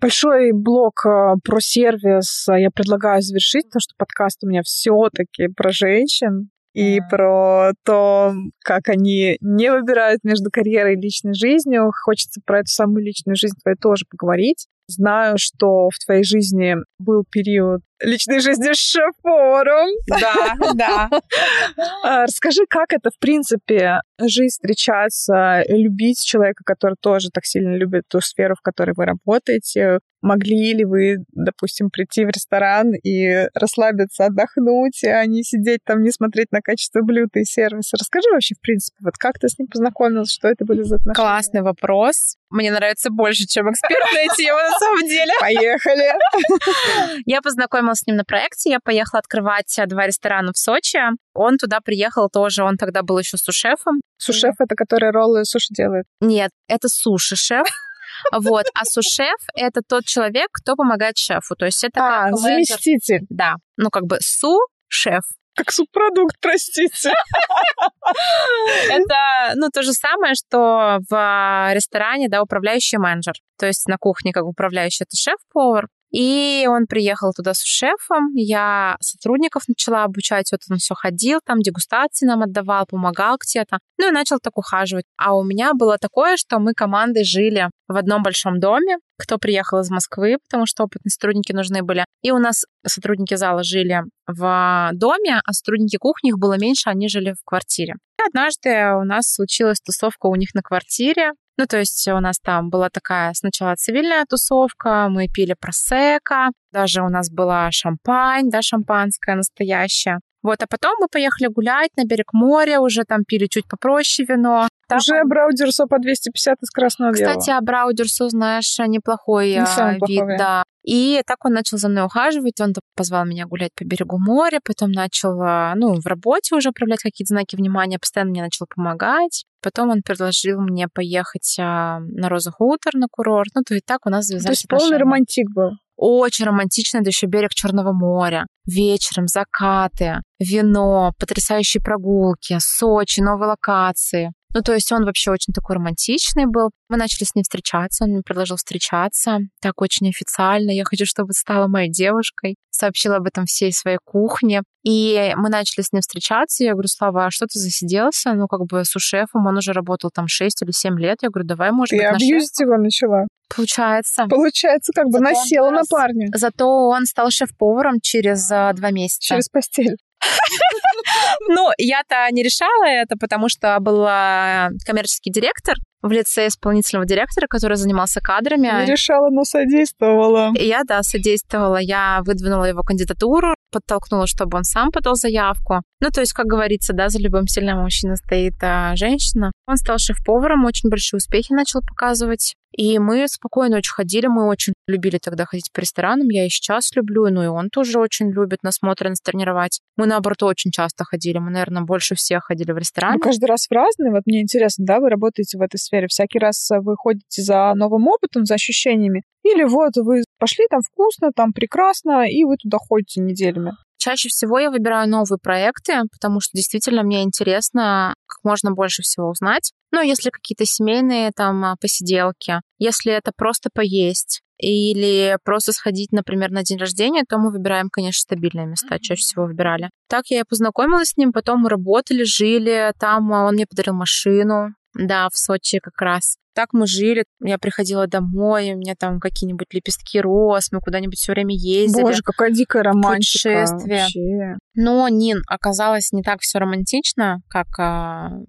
Большой блок про сервис я предлагаю завершить, потому что подкаст у меня все-таки про женщин и про то, как они не выбирают между карьерой и личной жизнью. Хочется про эту самую личную жизнь твою тоже поговорить. Знаю, что в твоей жизни был период личной жизни с шеф-поваром. Да, да. Расскажи, как это, в принципе, жизнь встречаться, любить человека, который тоже так сильно любит ту сферу, в которой вы работаете. Могли ли вы, допустим, прийти в ресторан и расслабиться, отдохнуть, а не сидеть там, не смотреть на качество блюд и сервиса? Расскажи вообще, в принципе, вот как ты с ним познакомилась, что это были за отношения? Классный вопрос. Мне нравится больше, чем экспертная тема, на самом деле. Поехали! Я познакомилась с ним на проекте, я поехала открывать два ресторана в Сочи. Он туда приехал тоже, он тогда был еще сушефом. Сушеф — это который роллы и суши делает? Нет, это суши-шеф. Вот, а сушеф — это тот человек, кто помогает шефу. То есть это а, как заместитель. Да, ну как бы су-шеф. Как субпродукт, простите. Это, ну, то же самое, что в ресторане, да, управляющий менеджер. То есть на кухне как управляющий — это шеф-повар. И он приехал туда с шефом, я сотрудников начала обучать, вот он все ходил, там дегустации нам отдавал, помогал где-то, ну и начал так ухаживать. А у меня было такое, что мы командой жили в одном большом доме, кто приехал из Москвы, потому что опытные сотрудники нужны были. И у нас сотрудники зала жили в доме, а сотрудники кухни их было меньше, они жили в квартире. И однажды у нас случилась тусовка у них на квартире, Ну, то есть у нас там была такая сначала цивильная тусовка, мы пили просекко, даже у нас была шампань, да, шампанское настоящее. Вот, а потом мы поехали гулять на берег моря, уже там пили чуть попроще вино. Там... Уже абраудерсо по двести пятьдесят из красного вина. Кстати, абраудерсо, знаешь, неплохой Не самый вид, плохой. Да. И так он начал за мной ухаживать, он позвал меня гулять по берегу моря, потом начал, ну, в работе уже проявлять какие-то знаки внимания, постоянно мне начал помогать. Потом он предложил мне поехать на Роза-Хутор, на курорт. Ну, то и так у нас завязались. То есть отношения. Полный романтик был. Очень романтично, это еще берег Черного моря. Вечером закаты, вино, потрясающие прогулки, Сочи, новые локации. Ну, то есть он вообще очень такой романтичный был. Мы начали с ним встречаться, он мне предложил встречаться. Так очень официально. Я хочу, чтобы стала моей девушкой. Сообщила об этом всей своей кухне. И мы начали с ним встречаться. Я говорю: Слава, а что ты засиделся? Ну, как бы, с шефом. Он уже работал там шесть или семь лет. Я говорю: давай, может ты быть, на шефа. Ты абьюзить его начала? Получается. Получается, как бы насела на парня. Зато он стал шеф-поваром через два месяца. Через постель. Ну, я-то не решала это, потому что был коммерческий директор в лице исполнительного директора, который занимался кадрами. Не решала, но содействовала. Я, да, содействовала. Я выдвинула его кандидатуру, подтолкнула, чтобы он сам подал заявку. Ну, то есть, как говорится, да, за любым сильным мужчиной стоит а, женщина. Он стал шеф-поваром, очень большие успехи начал показывать. И мы спокойно очень ходили, мы очень любили тогда ходить по ресторанам, я и сейчас люблю, ну и он тоже очень любит насмотренность тренировать. Мы, наоборот, очень часто ходили, мы, наверное, больше всех ходили в рестораны. Ну, каждый раз в разные, вот мне интересно, да, вы работаете в этой сфере, всякий раз вы ходите за новым опытом, за ощущениями, или вот вы пошли там вкусно, там прекрасно, и вы туда ходите неделями? Чаще всего я выбираю новые проекты, потому что действительно мне интересно как можно больше всего узнать. Ну, если какие-то семейные там посиделки, если это просто поесть или просто сходить, например, на день рождения, то мы выбираем, конечно, стабильные места, mm-hmm. чаще всего выбирали. Так я и познакомилась с ним, потом мы работали, жили, там он мне подарил машину, да, в Сочи как раз. Так мы жили, я приходила домой, у меня там какие-нибудь лепестки роз, мы куда-нибудь все время ездили. Боже, какая дикая романтика вообще. Но, Нин, оказалось не так все романтично, как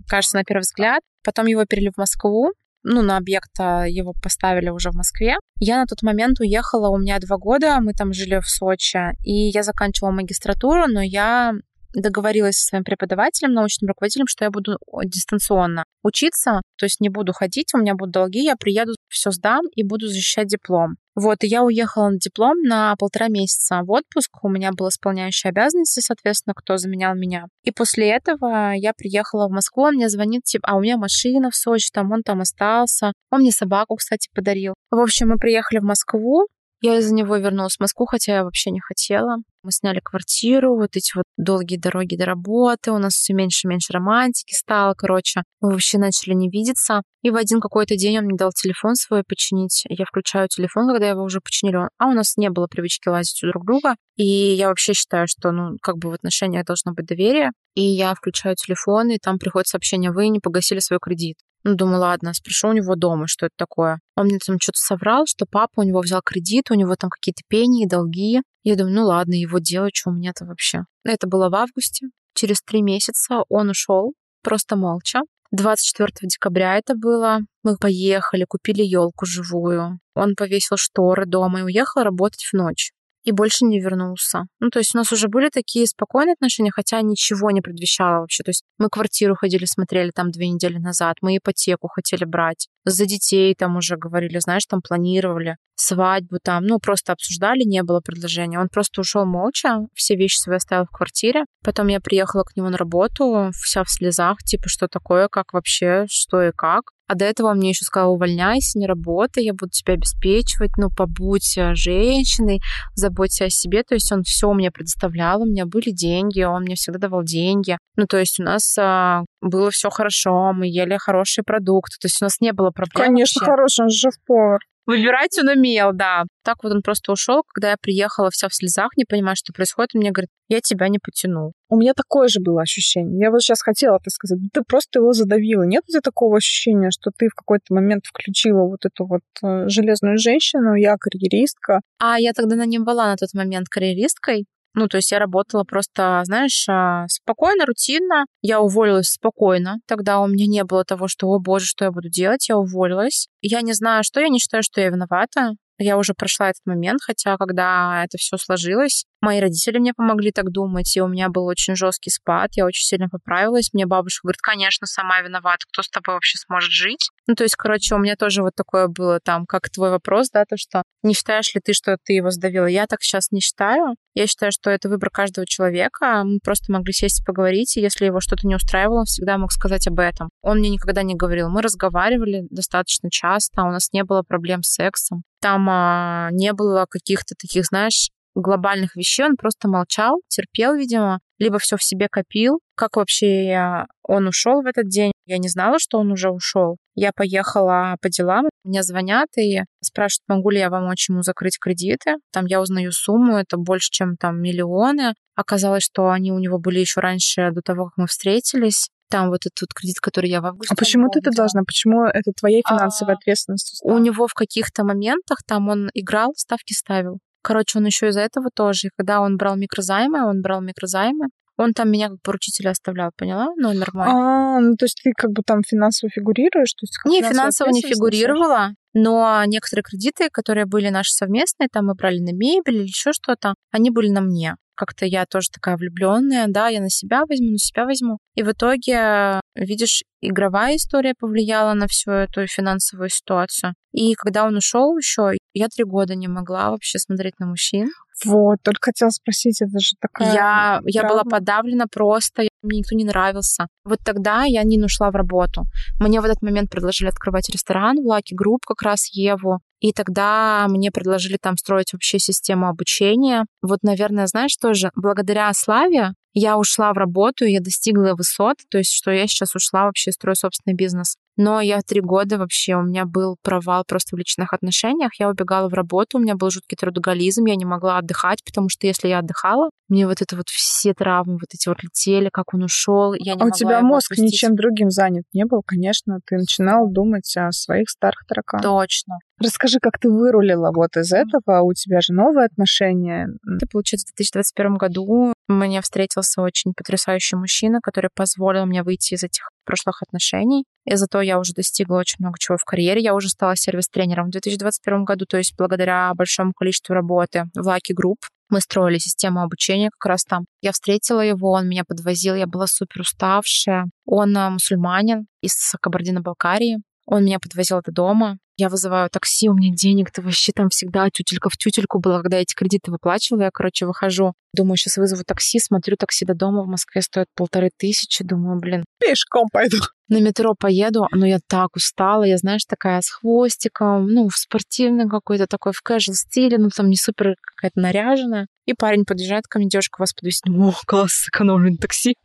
кажется на первый взгляд. Потом его перевели в Москву, ну, на объект его поставили уже в Москве. Я на тот момент уехала, у меня два года, мы там жили в Сочи, и я заканчивала магистратуру, но я... договорилась со своим преподавателем, научным руководителем, что я буду дистанционно учиться, то есть не буду ходить, у меня будут долги, я приеду, все сдам и буду защищать диплом. Вот, и я уехала на диплом на полтора месяца в отпуск, у меня был исполняющий обязанности, соответственно, кто заменял меня. И после этого я приехала в Москву, он мне звонит, типа, а у меня машина в Сочи, там он там остался, он мне собаку, кстати, подарил. В общем, мы приехали в Москву, я из-за него вернулась в Москву, хотя я вообще не хотела. Мы сняли квартиру, вот эти вот долгие дороги до работы, у нас все меньше и меньше романтики стало, короче. Мы вообще начали не видеться. И в один какой-то день он мне дал телефон свой починить. Я включаю телефон, когда его уже починили. А у нас не было привычки лазить у друг друга. И я вообще считаю, что, ну, как бы в отношениях должно быть доверие. И я включаю телефон, и там приходит сообщение: вы не погасили свой кредит. Ну, думаю, ладно, спрошу у него дома, что это такое. Он мне там что-то соврал, что папа у него взял кредит, у него там какие-то пени и долги. Я думаю, ну ладно, его дело, что у меня-то вообще. Это было в августе. Через три месяца он ушел, просто молча. двадцать четвёртого декабря это было. Мы поехали, купили елку живую. Он повесил шторы дома и уехал работать в ночь. И больше не вернулся. Ну, то есть у нас уже были такие спокойные отношения, хотя ничего не предвещало вообще. То есть мы квартиру ходили, смотрели там две недели назад, мы ипотеку хотели брать, за детей там уже говорили, знаешь, там планировали свадьбу там, ну, просто обсуждали, не было предложения. Он просто ушел молча, все вещи свои оставил в квартире. Потом я приехала к нему на работу, вся в слезах, типа, что такое, как вообще, что и как. А до этого он мне еще сказал: увольняйся, не работай, я буду тебя обеспечивать, ну, побудь женщиной, заботься о себе. То есть он все мне предоставлял, у меня были деньги, он мне всегда давал деньги. Ну, то есть у нас а, было все хорошо, мы ели хорошие продукты, то есть у нас не было проблем. Конечно, вообще. Хороший, он же шеф-повар. Выбирать он умел, да. Так вот он просто ушел, когда я приехала вся в слезах, не понимая, что происходит, он мне говорит: я тебя не потяну. У меня такое же было ощущение. Я вот сейчас хотела это сказать. Ты просто его задавила. Нет у тебя такого ощущения, что ты в какой-то момент включила вот эту вот железную женщину, я карьеристка? А я тогда на нем была на тот момент карьеристкой. Ну, то есть я работала просто, знаешь, спокойно, рутинно. Я уволилась спокойно. Тогда у меня не было того, что, о боже, что я буду делать? Я уволилась. Я не знаю, что, я не считаю, что я виновата. Я уже прошла этот момент, хотя когда это все сложилось, мои родители мне помогли так думать, и у меня был очень жесткий спад, я очень сильно поправилась. Мне бабушка говорит, конечно, сама виновата, кто с тобой вообще сможет жить? Ну, то есть, короче, у меня тоже вот такое было там, как твой вопрос, да, то, что не считаешь ли ты, что ты его сдавила? Я так сейчас не считаю. Я считаю, что это выбор каждого человека. Мы просто могли сесть и поговорить, и если его что-то не устраивало, он всегда мог сказать об этом. Он мне никогда не говорил. Мы разговаривали достаточно часто, у нас не было проблем с сексом. Там а, не было каких-то таких, знаешь, глобальных вещей, он просто молчал, терпел, видимо, либо все в себе копил. Как вообще он ушел в этот день? Я не знала, что он уже ушел. Я поехала по делам, мне звонят и спрашивают, могу ли я помочь ему закрыть кредиты. Там я узнаю сумму, это больше, чем там миллионы. Оказалось, что они у него были еще раньше, до того, как мы встретились. Там вот этот вот кредит, который я в августе... А почему ты это должна? Почему это твоя финансовая а, ответственность? Стала? У него в каких-то моментах там он играл, ставки ставил. Короче, он еще из-за этого тоже. И когда он брал микрозаймы, он брал микрозаймы, он там меня как поручителя оставлял, поняла? Ну, нормально. А, ну то есть ты как бы там финансово фигурируешь? То есть не, финансово не фигурировала, но некоторые кредиты, которые были наши совместные, там мы брали на мебель или еще что-то, они были на мне. Как-то я тоже такая влюбленная, да, я на себя возьму, на себя возьму. И в итоге, видишь, игровая история повлияла на всю эту финансовую ситуацию. И когда он ушел еще, я три года не могла вообще смотреть на мужчин. Вот, только хотела спросить, это же такая... Я, я была подавлена просто, мне никто не нравился. Вот тогда я не ушла в работу. Мне в этот момент предложили открывать ресторан в Lucky Group, как раз Еву. И тогда мне предложили там строить вообще систему обучения. Вот, наверное, знаешь, тоже благодаря Славе я ушла в работу, я достигла высот, то есть что я сейчас ушла вообще, строю собственный бизнес. Но я три года вообще, у меня был провал просто в личных отношениях, я убегала в работу, у меня был жуткий трудоголизм, я не могла отдыхать, потому что если я отдыхала, мне вот это вот все травмы вот эти вот летели, как он ушел, я не а могла. А у тебя мозг отпустить. Ничем другим занят не был, конечно, ты начинала думать о своих старых тараканах. Точно. Расскажи, как ты вырулила вот из этого, у тебя же новые отношения. Это, получается, в две тысячи двадцать первом году мне встретился очень потрясающий мужчина, который позволил мне выйти из этих прошлых отношений. И зато я уже достигла очень много чего в карьере. Я уже стала сервис-тренером в две тысячи двадцать первом году, то есть благодаря большому количеству работы в Lucky Group. Мы строили систему обучения как раз там. Я встретила его, он меня подвозил, я была супер уставшая. Он мусульманин из Кабардино-Балкарии. Он меня подвозил до дома. Я вызываю такси, у меня денег-то вообще там всегда тютелька в тютельку была, когда эти кредиты выплачивала. Я, короче, выхожу. Думаю, сейчас вызову такси, смотрю, такси до дома в Москве стоит полторы тысячи. Думаю, блин, пешком пойду. На метро поеду, но я так устала. Я, знаешь, такая с хвостиком, ну, в спортивной какой-то такой, в casual стиле, ну, там не супер какая-то наряженная. И парень подъезжает ко мне, девушка, вас подвезет. О, класс, сэкономлю на такси.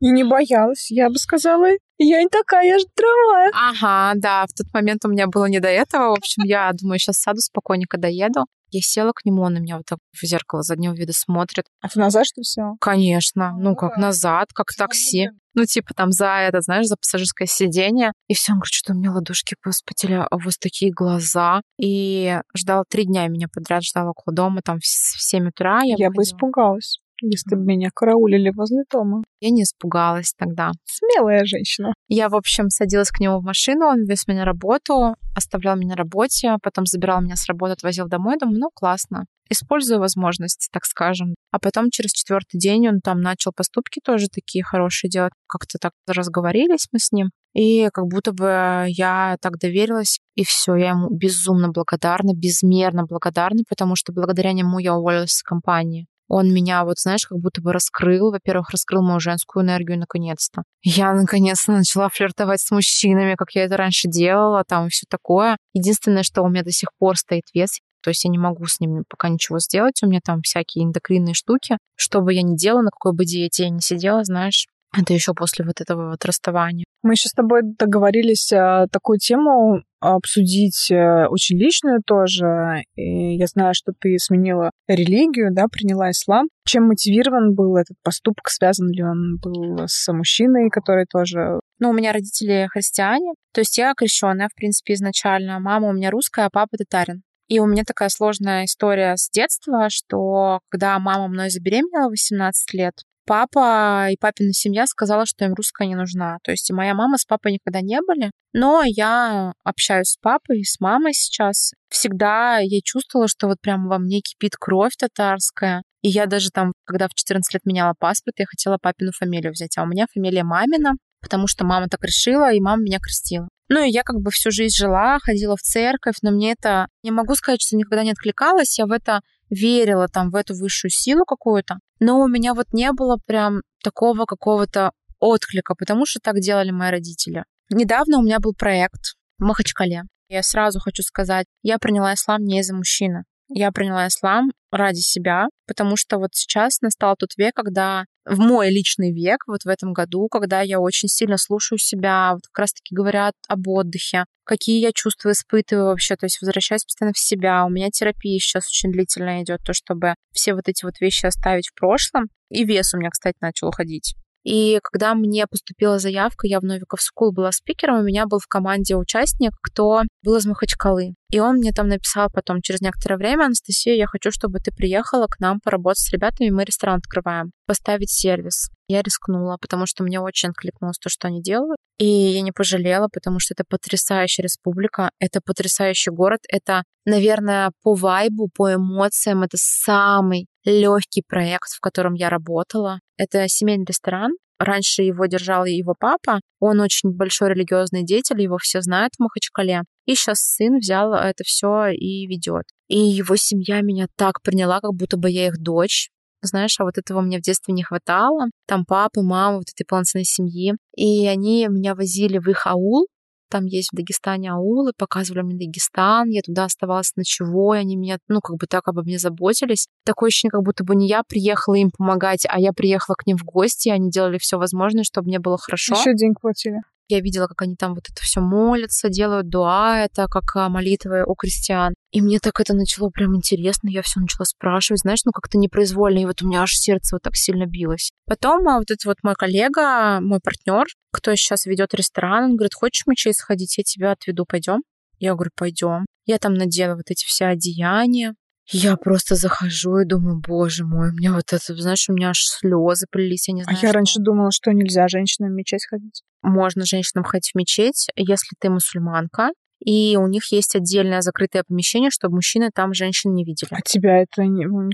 И не боялась, я бы сказала, я не такая, я же трамвая. Ага, да, в тот момент у меня было не до этого. В общем, я думаю, сейчас сяду спокойненько доеду. Я села к нему, он на меня вот так в зеркало заднего вида смотрит. А ты назад, что ли, села? Конечно. Ну, ну как да. Назад, как такси. Ну, типа там за это, знаешь, за пассажирское сиденье. И все, он говорит, что у меня ладошки воспотели, а вот такие глаза. И ждала три дня, меня подряд ждала около дома, там в семь утра. Я, я бы испугалась, если бы меня караулили возле дома. Я не испугалась тогда. Смелая женщина. Я, в общем, садилась к нему в машину, он вез меня на работу, оставлял меня на работе, потом забирал меня с работы, отвозил домой. Думаю, ну, классно. Использую возможности, так скажем. А потом через четвертый день он там начал поступки тоже такие хорошие делать. Как-то так разговорились мы с ним. И как будто бы я так доверилась. И все, я ему безумно благодарна, безмерно благодарна, потому что благодаря нему я уволилась с компании. Он меня, вот знаешь, как будто бы раскрыл. Во-первых, раскрыл мою женскую энергию наконец-то. Я наконец-то начала флиртовать с мужчинами, как я это раньше делала, там и все такое. Единственное, что у меня до сих пор стоит вес, то есть я не могу с ним пока ничего сделать. У меня там всякие эндокринные штуки. Что бы я ни делала, на какой бы диете я ни сидела, знаешь, это еще после вот этого вот расставания. Мы еще с тобой договорились такую тему обсудить очень личную тоже. И я знаю, что ты сменила религию, да, приняла ислам. Чем мотивирован был этот поступок? Связан ли он был с мужчиной, который тоже... Ну, у меня родители христиане. То есть я крещеная, в принципе, изначально. Мама у меня русская, а папа татарин. И у меня такая сложная история с детства, что когда мама мной забеременела в восемнадцать лет, папа и папина семья сказала, что им русская не нужна. То есть и моя мама с папой никогда не были. Но я общаюсь с папой и с мамой сейчас. Всегда я чувствовала, что вот прям во мне кипит кровь татарская. И я даже там, когда в четырнадцать лет меняла паспорт, я хотела папину фамилию взять. А у меня фамилия мамина, потому что мама так решила, и мама меня крестила. Ну и я как бы всю жизнь жила, ходила в церковь, но мне это... Я могу сказать, что никогда не откликалась, я в это верила, там, в эту высшую силу какую-то. Но у меня вот не было прям такого какого-то отклика, потому что так делали мои родители. Недавно у меня был проект в Махачкале. Я сразу хочу сказать, я приняла ислам не из-за мужчины. Я приняла ислам ради себя, потому что вот сейчас настал тот век, когда в мой личный век, вот в этом году, когда я очень сильно слушаю себя, вот как раз-таки говорят об отдыхе, какие я чувства испытываю вообще, то есть возвращаюсь постоянно в себя. У меня терапия сейчас очень длительная идет, то чтобы все вот эти вот вещи оставить в прошлом. И вес у меня, кстати, начал уходить. И когда мне поступила заявка, я в Новиков School была спикером, у меня был в команде участник, кто был из Махачкалы. И он мне там написал потом через некоторое время: «Анастасия, я хочу, чтобы ты приехала к нам поработать с ребятами, мы ресторан открываем, поставить сервис». Я рискнула, потому что мне очень откликнулось то, что они делают. И я не пожалела, потому что это потрясающая республика, это потрясающий город, это, наверное, по вайбу, по эмоциям, это самый легкий проект, в котором я работала. Это семейный ресторан. Раньше его держал его папа. Он очень большой религиозный деятель, его все знают в Махачкале. И сейчас сын взял это все и ведет. И его семья меня так приняла, как будто бы я их дочь. Знаешь, а вот этого мне в детстве не хватало. Там папы, мамы, вот этой полноценной семьи. И они меня возили в их аул. Там есть в Дагестане аулы, показывали мне Дагестан, я туда оставалась ночевой, они меня, ну, как бы так обо мне заботились. Такое ощущение, как будто бы не я приехала им помогать, а я приехала к ним в гости, и они делали все возможное, чтобы мне было хорошо. Еще денег платили. Я видела, как они там вот это все молятся, делают дуа, это как молитвы у крестьян. И мне так это начало прям интересно, я все начала спрашивать, знаешь, ну как-то непроизвольно, и вот у меня аж сердце вот так сильно билось. Потом вот этот вот мой коллега, мой партнер, кто сейчас ведет ресторан, он говорит: «Хочешь мы чай сходить, я тебя отведу, пойдем?» Я говорю: «Пойдем». Я там надела вот эти все одеяния. Я просто захожу и думаю: боже мой, у меня вот это, знаешь, у меня аж слезы прилились, я не знаю. А я что. Раньше думала, что нельзя женщинам в мечеть ходить. Можно женщинам ходить в мечеть, если ты мусульманка, и у них есть отдельное закрытое помещение, чтобы мужчины там женщин не видели. А тебя это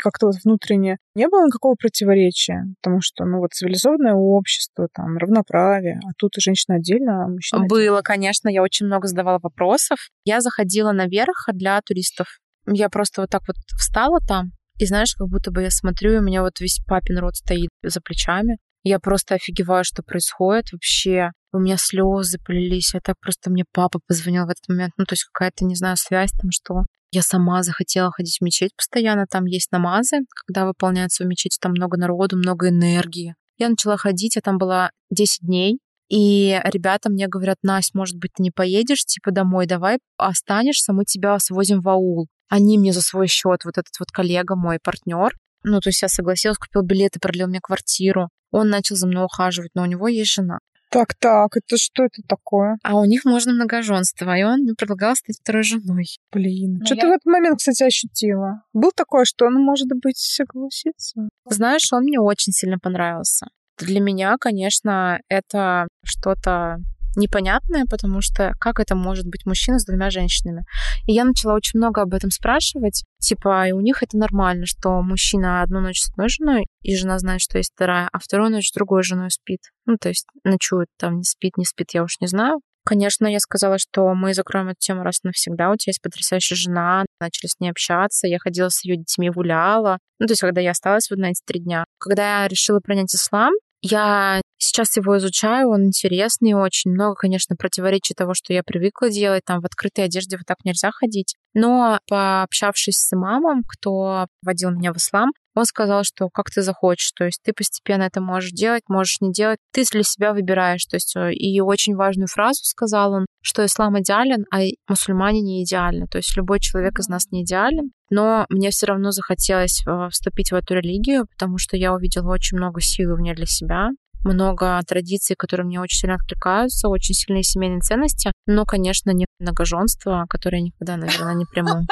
как-то вот внутренне не было никакого противоречия? Потому что, ну вот, цивилизованное общество, там, равноправие, а тут женщина отдельно, а мужчина отдельно. Было, конечно, я очень много задавала вопросов. Я заходила наверх для туристов. Я просто вот так вот встала там, и, знаешь, как будто бы я смотрю, и у меня вот весь папин род стоит за плечами. Я просто офигеваю, что происходит вообще. У меня слезы полились. Я так просто... Мне папа позвонил в этот момент. Ну, то есть какая-то, не знаю, связь там, что... Я сама захотела ходить в мечеть постоянно. Там есть намазы, когда выполняются в мечети. Там много народу, много энергии. Я начала ходить, я там была десять дней. И ребята мне говорят: «Насть, может быть, ты не поедешь, типа, домой, давай останешься, мы тебя свозим в аул». Они мне за свой счет, вот этот вот коллега, мой партнер, ну, то есть я согласилась, купил билеты, продлил мне квартиру. Он начал за мной ухаживать, но у него есть жена. Так-так, это что это такое? А у них можно многоженство, и он мне предлагал стать второй женой. Блин, ну, что я... ты в этот момент, кстати, ощутила? Был такое, что он, может быть, согласится? Знаешь, он мне очень сильно понравился. Для меня, конечно, это что-то непонятное, потому что как это может быть мужчина с двумя женщинами? И я начала очень много об этом спрашивать. Типа, и у них это нормально, что мужчина одну ночь с одной женой, и жена знает, что есть вторая, а вторую ночь с другой женой спит. Ну, то есть ночует там, не спит, не спит, я уж не знаю. Конечно, я сказала, что мы закроем эту тему раз и навсегда. У тебя есть потрясающая жена. Начали с ней общаться. Я ходила с ее детьми, гуляла. Ну, то есть, когда я осталась вот на эти три дня. Когда я решила принять ислам, я сейчас его изучаю, он интересный очень. Много, конечно, противоречий того, что я привыкла делать. Там в открытой одежде вот так нельзя ходить. Но пообщавшись с имамом, кто водил меня в ислам, он сказал, что как ты захочешь. То есть ты постепенно это можешь делать, можешь не делать. Ты для себя выбираешь. То есть, и очень важную фразу сказал он, что ислам идеален, а мусульмане не идеальны. То есть любой человек из нас не идеален. Но мне все равно захотелось вступить в эту религию, потому что я увидела очень много силы в ней для себя. много традиций, которые мне очень сильно откликаются, очень сильные семейные ценности, но, конечно, не многоженство, которое я никогда, наверное, не приму.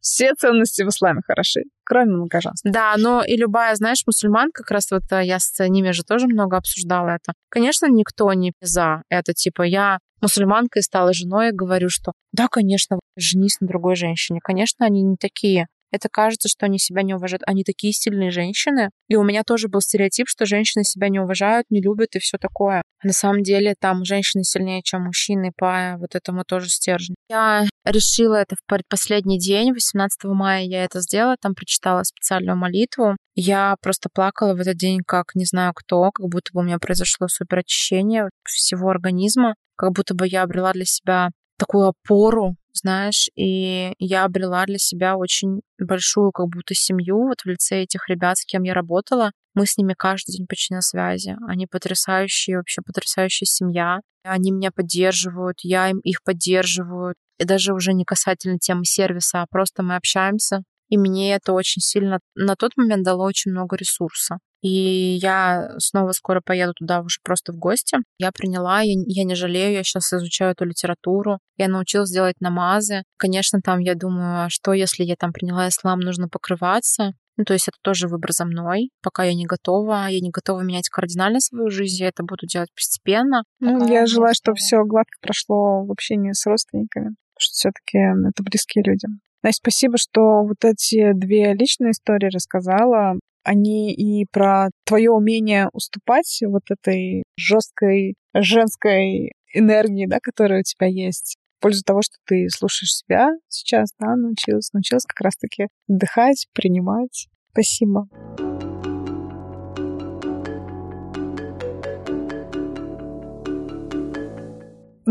Все ценности в исламе хороши, кроме многоженства. Да, но и любая, знаешь, мусульманка, как раз вот я с ними же тоже много обсуждала это. Конечно, никто не за это, типа, я мусульманкой стала женой и говорю, что да, конечно, женись на другой женщине. Конечно, они не такие. Это кажется, что они себя не уважают. Они такие сильные женщины. И у меня тоже был стереотип, что женщины себя не уважают, не любят и все такое. На самом деле там женщины сильнее, чем мужчины по вот этому тоже стержню. Я решила это в предпоследний день, восемнадцатого мая я это сделала, там прочитала специальную молитву. Я просто плакала в этот день, как не знаю кто, как будто бы у меня произошло суперочищение всего организма, как будто бы я обрела для себя такую опору, знаешь, и я обрела для себя очень большую как будто семью вот в лице этих ребят, с кем я работала. Мы с ними каждый день почти на связи. Они потрясающие, вообще потрясающая семья. Они меня поддерживают, я им их поддерживаю. И даже уже не касательно темы сервиса, а просто мы общаемся. И мне это очень сильно на тот момент дало очень много ресурса. И я снова скоро поеду туда уже просто в гости. Я приняла, я, я не жалею, я сейчас изучаю эту литературу. Я научилась делать намазы. Конечно, там я думаю, а что, если я там приняла ислам, нужно покрываться. Ну, то есть это тоже выбор за мной. Пока я не готова, я не готова менять кардинально свою жизнь, я это буду делать постепенно. Ну, я желаю, чтобы все гладко прошло в общении с родственниками, потому что все-таки это близкие люди. Настя, спасибо, что вот эти две личные истории рассказала. Они и про твое умение уступать вот этой жесткой женской энергии, да, которая у тебя есть, в пользу того, что ты слушаешь себя сейчас, да, научилась, научилась как раз-таки отдыхать, принимать. Спасибо.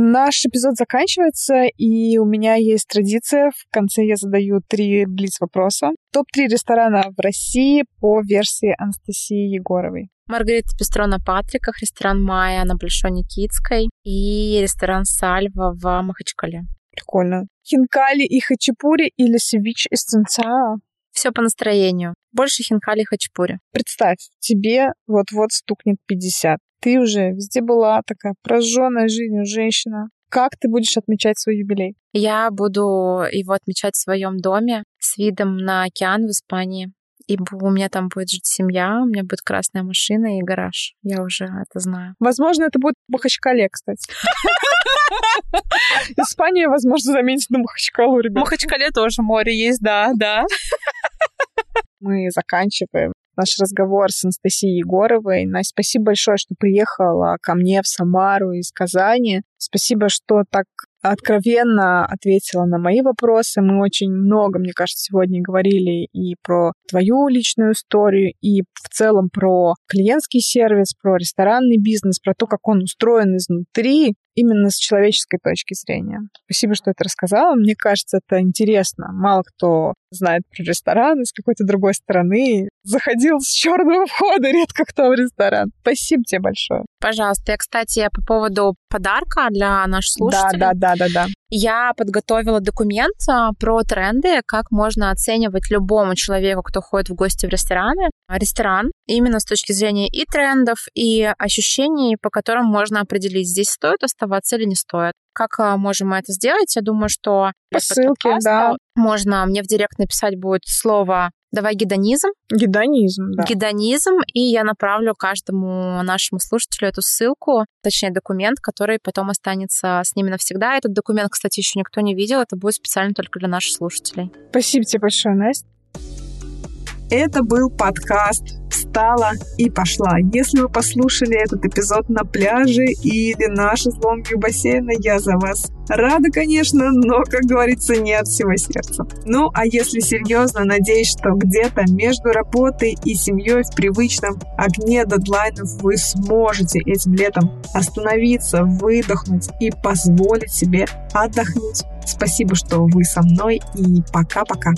Наш эпизод заканчивается, и у меня есть традиция. В конце я задаю три блиц-вопроса. топ три ресторана в России по версии Анастасии Егоровой. Маргарита Пестро на Патриках, ресторан Майя на Большой Никитской и ресторан Сальва в Махачкале. Прикольно. Хинкали и хачапури или севич из тунца? Все по настроению. Больше хинкали и хачапури. Представь, тебе вот-вот стукнет пятьдесят. Ты уже везде была, такая прожженная жизнью женщина. Как ты будешь отмечать свой юбилей? Я буду его отмечать в своем доме с видом на океан в Испании. И у меня там будет жить семья, у меня будет красная машина и гараж. Я уже это знаю. Возможно, это будет в Махачкале, кстати. Испания, возможно, заменит на Махачкалу, ребята. В Махачкале тоже море есть, да, да. Мы заканчиваем наш разговор с Анастасией Егоровой. Настя, спасибо большое, что приехала ко мне в Самару из Казани. Спасибо, что так откровенно ответила на мои вопросы. Мы очень много, мне кажется, сегодня говорили и про твою личную историю, и в целом про клиентский сервис, про ресторанный бизнес, про то, как он устроен изнутри, именно с человеческой точки зрения. Спасибо, что это рассказала. Мне кажется, это интересно. Мало кто знает про рестораны с какой-то другой стороны. Заходил с черного входа редко кто в ресторан. Спасибо тебе большое. Пожалуйста. Я, кстати, по поводу подарка для наших слушателей. Да, да, да, да, да. Я подготовила документ про тренды, как можно оценивать любому человеку, кто ходит в гости в рестораны, ресторан, именно с точки зрения и трендов, и ощущений, по которым можно определить, здесь стоит оставаться или не стоит. Как можем мы это сделать? Я думаю, что по ссылке, да. Можно мне в директ написать будет слово «Давай гедонизм». Гедонизм, да. Гедонизм, и я направлю каждому нашему слушателю эту ссылку, точнее документ, который потом останется с ними навсегда. Этот документ, кстати, еще никто не видел, это будет специально только для наших слушателей. Спасибо тебе большое, Настя. Это был подкаст «Встала и пошла». Если вы послушали этот эпизод на пляже или на шезлонге у бассейна, я за вас рада, конечно, но, как говорится, не от всего сердца. Ну, а если серьезно, надеюсь, что где-то между работой и семьей в привычном огне дедлайнов вы сможете этим летом остановиться, выдохнуть и позволить себе отдохнуть. Спасибо, что вы со мной, и пока-пока.